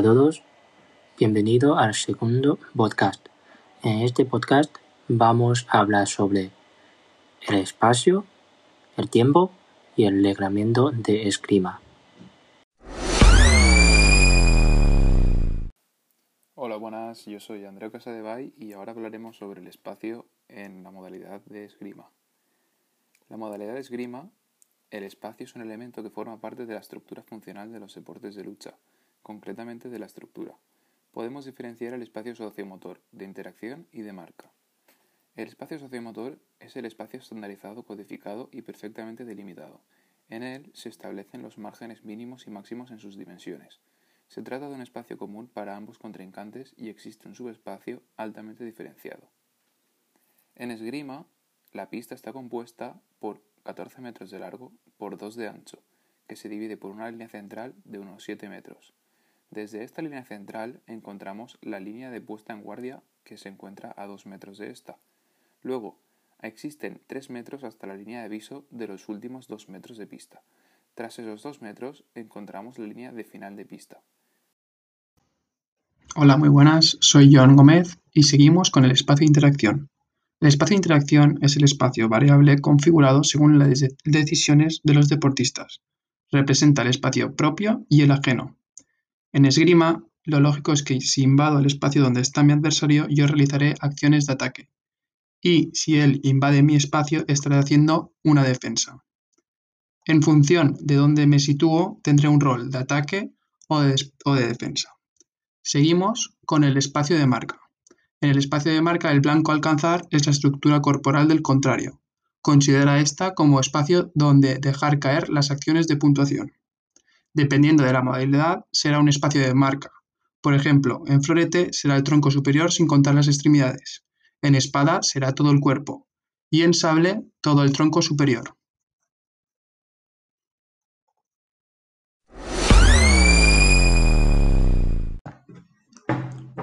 a todos, bienvenido al segundo podcast. En este podcast vamos a hablar sobre el espacio, el tiempo y el reglamento de esgrima. Hola, buenas, yo soy Andreu Casadevall y ahora hablaremos sobre el espacio en la modalidad de esgrima. La modalidad de esgrima, el espacio es un elemento que forma parte de la estructura funcional de los deportes de lucha, concretamente de la estructura. Podemos diferenciar el espacio sociomotor, de interacción y de marca. El espacio sociomotor es el espacio estandarizado, codificado y perfectamente delimitado. En él se establecen los márgenes mínimos y máximos en sus dimensiones. Se trata de un espacio común para ambos contrincantes y existe un subespacio altamente diferenciado. En esgrima, la pista está compuesta por 14 metros de largo por 2 de ancho, que se divide por una línea central de unos 7 metros. Desde esta línea central encontramos la línea de puesta en guardia, que se encuentra a 2 metros de esta. Luego, existen 3 metros hasta la línea de aviso de los últimos 2 metros de pista. Tras esos 2 metros encontramos la línea de final de pista. Hola, muy buenas, soy Joan Gómez y seguimos con el espacio de interacción. El espacio de interacción es el espacio variable configurado según las decisiones de los deportistas. Representa el espacio propio y el ajeno. En esgrima, lo lógico es que si invado el espacio donde está mi adversario, yo realizaré acciones de ataque. Y si él invade mi espacio, estaré haciendo una defensa. En función de dónde me sitúo, tendré un rol de ataque o de defensa. Seguimos con el espacio de marca. En el espacio de marca, el blanco a alcanzar es la estructura corporal del contrario. Considera esta como espacio donde dejar caer las acciones de puntuación. Dependiendo de la modalidad, será un espacio de marca. Por ejemplo, en florete será el tronco superior sin contar las extremidades. En espada será todo el cuerpo. Y en sable, todo el tronco superior.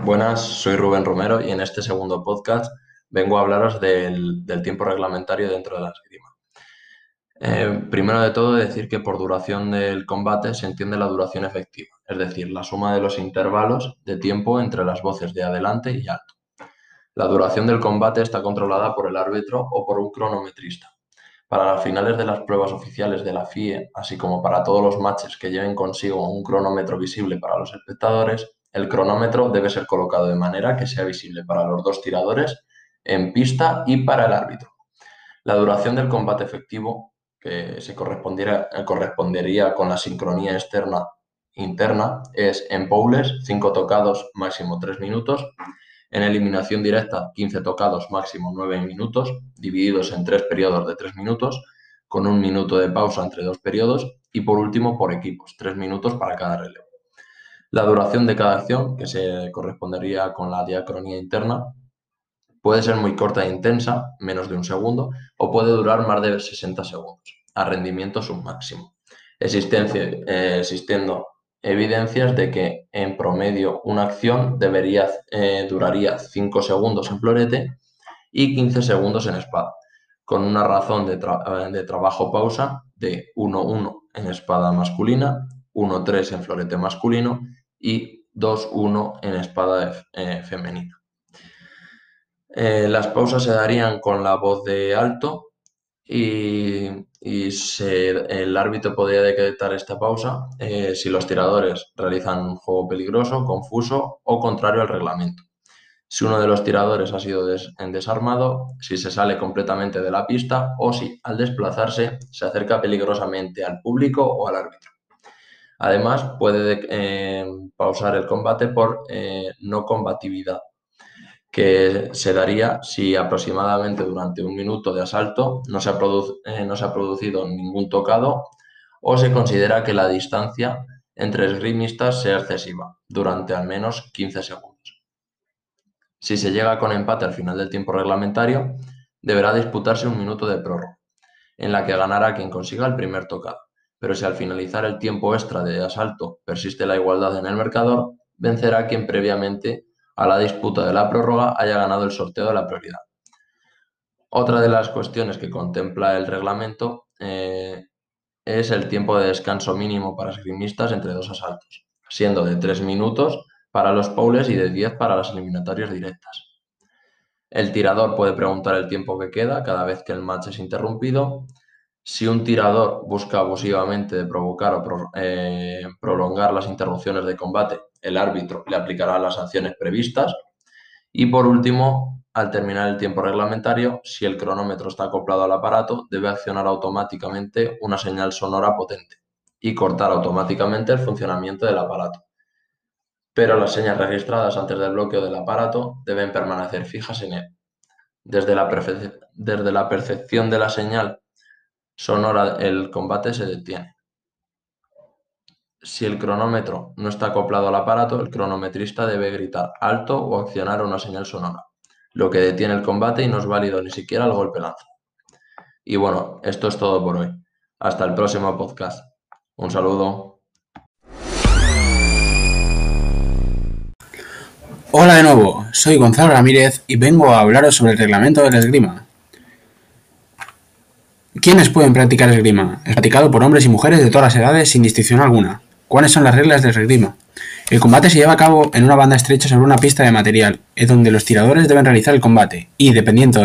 Buenas, soy Rubén Romero y en este segundo podcast vengo a hablaros del tiempo reglamentario dentro de la esgrima. Primero de todo, decir que por duración del combate se entiende la duración efectiva, es decir, la suma de los intervalos de tiempo entre las voces de adelante y alto. La duración del combate está controlada por el árbitro o por un cronometrista. Para las finales de las pruebas oficiales de la FIE, así como para todos los matches que lleven consigo un cronómetro visible para los espectadores, el cronómetro debe ser colocado de manera que sea visible para los dos tiradores en pista y para el árbitro. La duración del combate efectivo, que se correspondería con la sincronía externa-interna, es en bowls 5 tocados máximo 3 minutos, en eliminación directa 15 tocados máximo 9 minutos, divididos en 3 periodos de 3 minutos, con un minuto de pausa entre dos periodos y por último por equipos, 3 minutos para cada relevo. La duración de cada acción, que se correspondería con la diacronía interna, puede ser muy corta e intensa, menos de un segundo, o puede durar más de 60 segundos, a rendimiento submáximo, existiendo evidencias de que en promedio una acción duraría 5 segundos en florete y 15 segundos en espada, con una razón de trabajo-pausa de 1-1 en espada masculina, 1-3 en florete masculino y 2-1 en espada femenina. Las pausas se darían con la voz de alto y el árbitro podría decretar esta pausa si los tiradores realizan un juego peligroso, confuso o contrario al reglamento. Si uno de los tiradores ha sido desarmado, si se sale completamente de la pista o si al desplazarse se acerca peligrosamente al público o al árbitro. Además, puede pausar el combate por no combatividad, que se daría si aproximadamente durante un minuto de asalto no se ha producido ningún tocado o se considera que la distancia entre esgrimistas sea excesiva, durante al menos 15 segundos. Si se llega con empate al final del tiempo reglamentario, deberá disputarse un minuto de prórroga, en la que ganará quien consiga el primer tocado. Pero si al finalizar el tiempo extra de asalto persiste la igualdad en el marcador, vencerá quien previamente a la disputa de la prórroga haya ganado el sorteo de la prioridad. Otra de las cuestiones que contempla el reglamento es el tiempo de descanso mínimo para esgrimistas entre dos asaltos. siendo de 3 minutos para los poules y de 10 para las eliminatorias directas. El tirador puede preguntar el tiempo que queda cada vez que el match es interrumpido. Si un tirador busca abusivamente de provocar o prolongar las interrupciones de combate, el árbitro le aplicará las sanciones previstas. Y por último, al terminar el tiempo reglamentario, si el cronómetro está acoplado al aparato, debe accionar automáticamente una señal sonora potente y cortar automáticamente el funcionamiento del aparato. Pero las señas registradas antes del bloqueo del aparato deben permanecer fijas en él. Desde la percepción de la señal sonora, el combate se detiene. Si el cronómetro no está acoplado al aparato, el cronometrista debe gritar alto o accionar una señal sonora, lo que detiene el combate y no es válido ni siquiera el golpe lanza. Y bueno, esto es todo por hoy. Hasta el próximo podcast. Un saludo. Hola de nuevo, soy Gonzalo Ramírez y vengo a hablaros sobre el reglamento de la esgrima. ¿Quiénes pueden practicar esgrima? Es practicado por hombres y mujeres de todas las edades sin distinción alguna. ¿Cuáles son las reglas del esgrima? El combate se lleva a cabo en una banda estrecha sobre una pista de material, es donde los tiradores deben realizar el combate y, dependiendo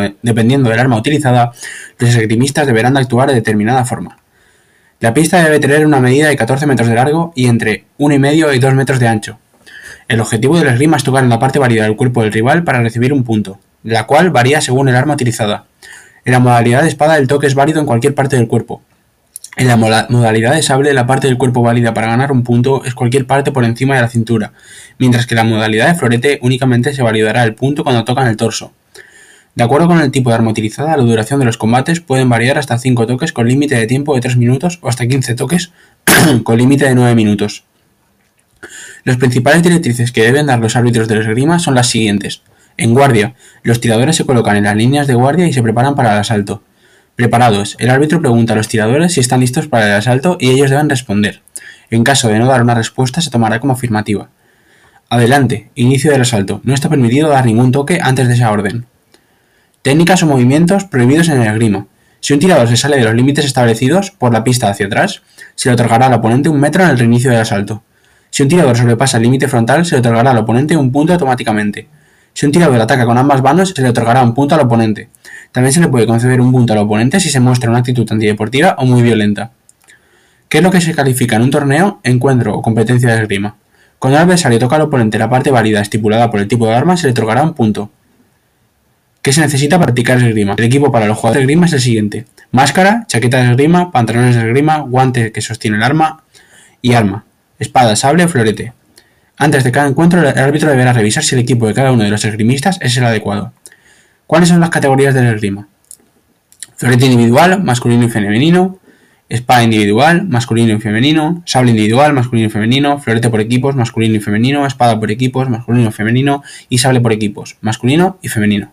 del arma utilizada, los esgrimistas deberán actuar de determinada forma. La pista debe tener una medida de 14 metros de largo y entre 1,5 y 2 metros de ancho. El objetivo de la esgrima es tocar en la parte válida del cuerpo del rival para recibir un punto, la cual varía según el arma utilizada. En la modalidad de espada el toque es válido en cualquier parte del cuerpo. En la modalidad de sable la parte del cuerpo válida para ganar un punto es cualquier parte por encima de la cintura, mientras que en la modalidad de florete únicamente se validará el punto cuando tocan el torso. De acuerdo con el tipo de arma utilizada, la duración de los combates pueden variar hasta 5 toques con límite de tiempo de 3 minutos o hasta 15 toques con límite de 9 minutos. Las principales directrices que deben dar los árbitros de la esgrima son las siguientes. En guardia, los tiradores se colocan en las líneas de guardia y se preparan para el asalto. Preparados, el árbitro pregunta a los tiradores si están listos para el asalto y ellos deben responder. En caso de no dar una respuesta, se tomará como afirmativa. Adelante, inicio del asalto. No está permitido dar ningún toque antes de esa orden. Técnicas o movimientos prohibidos en el esgrima. Si un tirador se sale de los límites establecidos por la pista hacia atrás, se le otorgará al oponente un metro en el reinicio del asalto. Si un tirador sobrepasa el límite frontal, se le otorgará al oponente un punto automáticamente. Si un tirador ataca con ambas manos, se le otorgará un punto al oponente. También se le puede conceder un punto al oponente si se muestra una actitud antideportiva o muy violenta. ¿Qué es lo que se califica en un torneo, encuentro o competencia de esgrima? Cuando el adversario toca al oponente la parte válida estipulada por el tipo de arma, se le otorgará un punto. ¿Qué se necesita para practicar esgrima? El equipo para los jugadores de esgrima es el siguiente: máscara, chaqueta de esgrima, pantalones de esgrima, guante que sostiene el arma y arma. Espada, sable o florete. Antes de cada encuentro, el árbitro deberá revisar si el equipo de cada uno de los esgrimistas es el adecuado. ¿Cuáles son las categorías del esgrima? Florete individual, masculino y femenino. Espada individual, masculino y femenino. Sable individual, masculino y femenino. Florete por equipos, masculino y femenino. Espada por equipos, masculino y femenino. Y sable por equipos, masculino y femenino.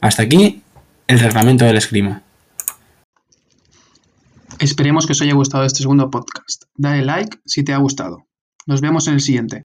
Hasta aquí el reglamento del esgrima. Esperemos que os haya gustado este segundo podcast. Dale like si te ha gustado. Nos vemos en el siguiente.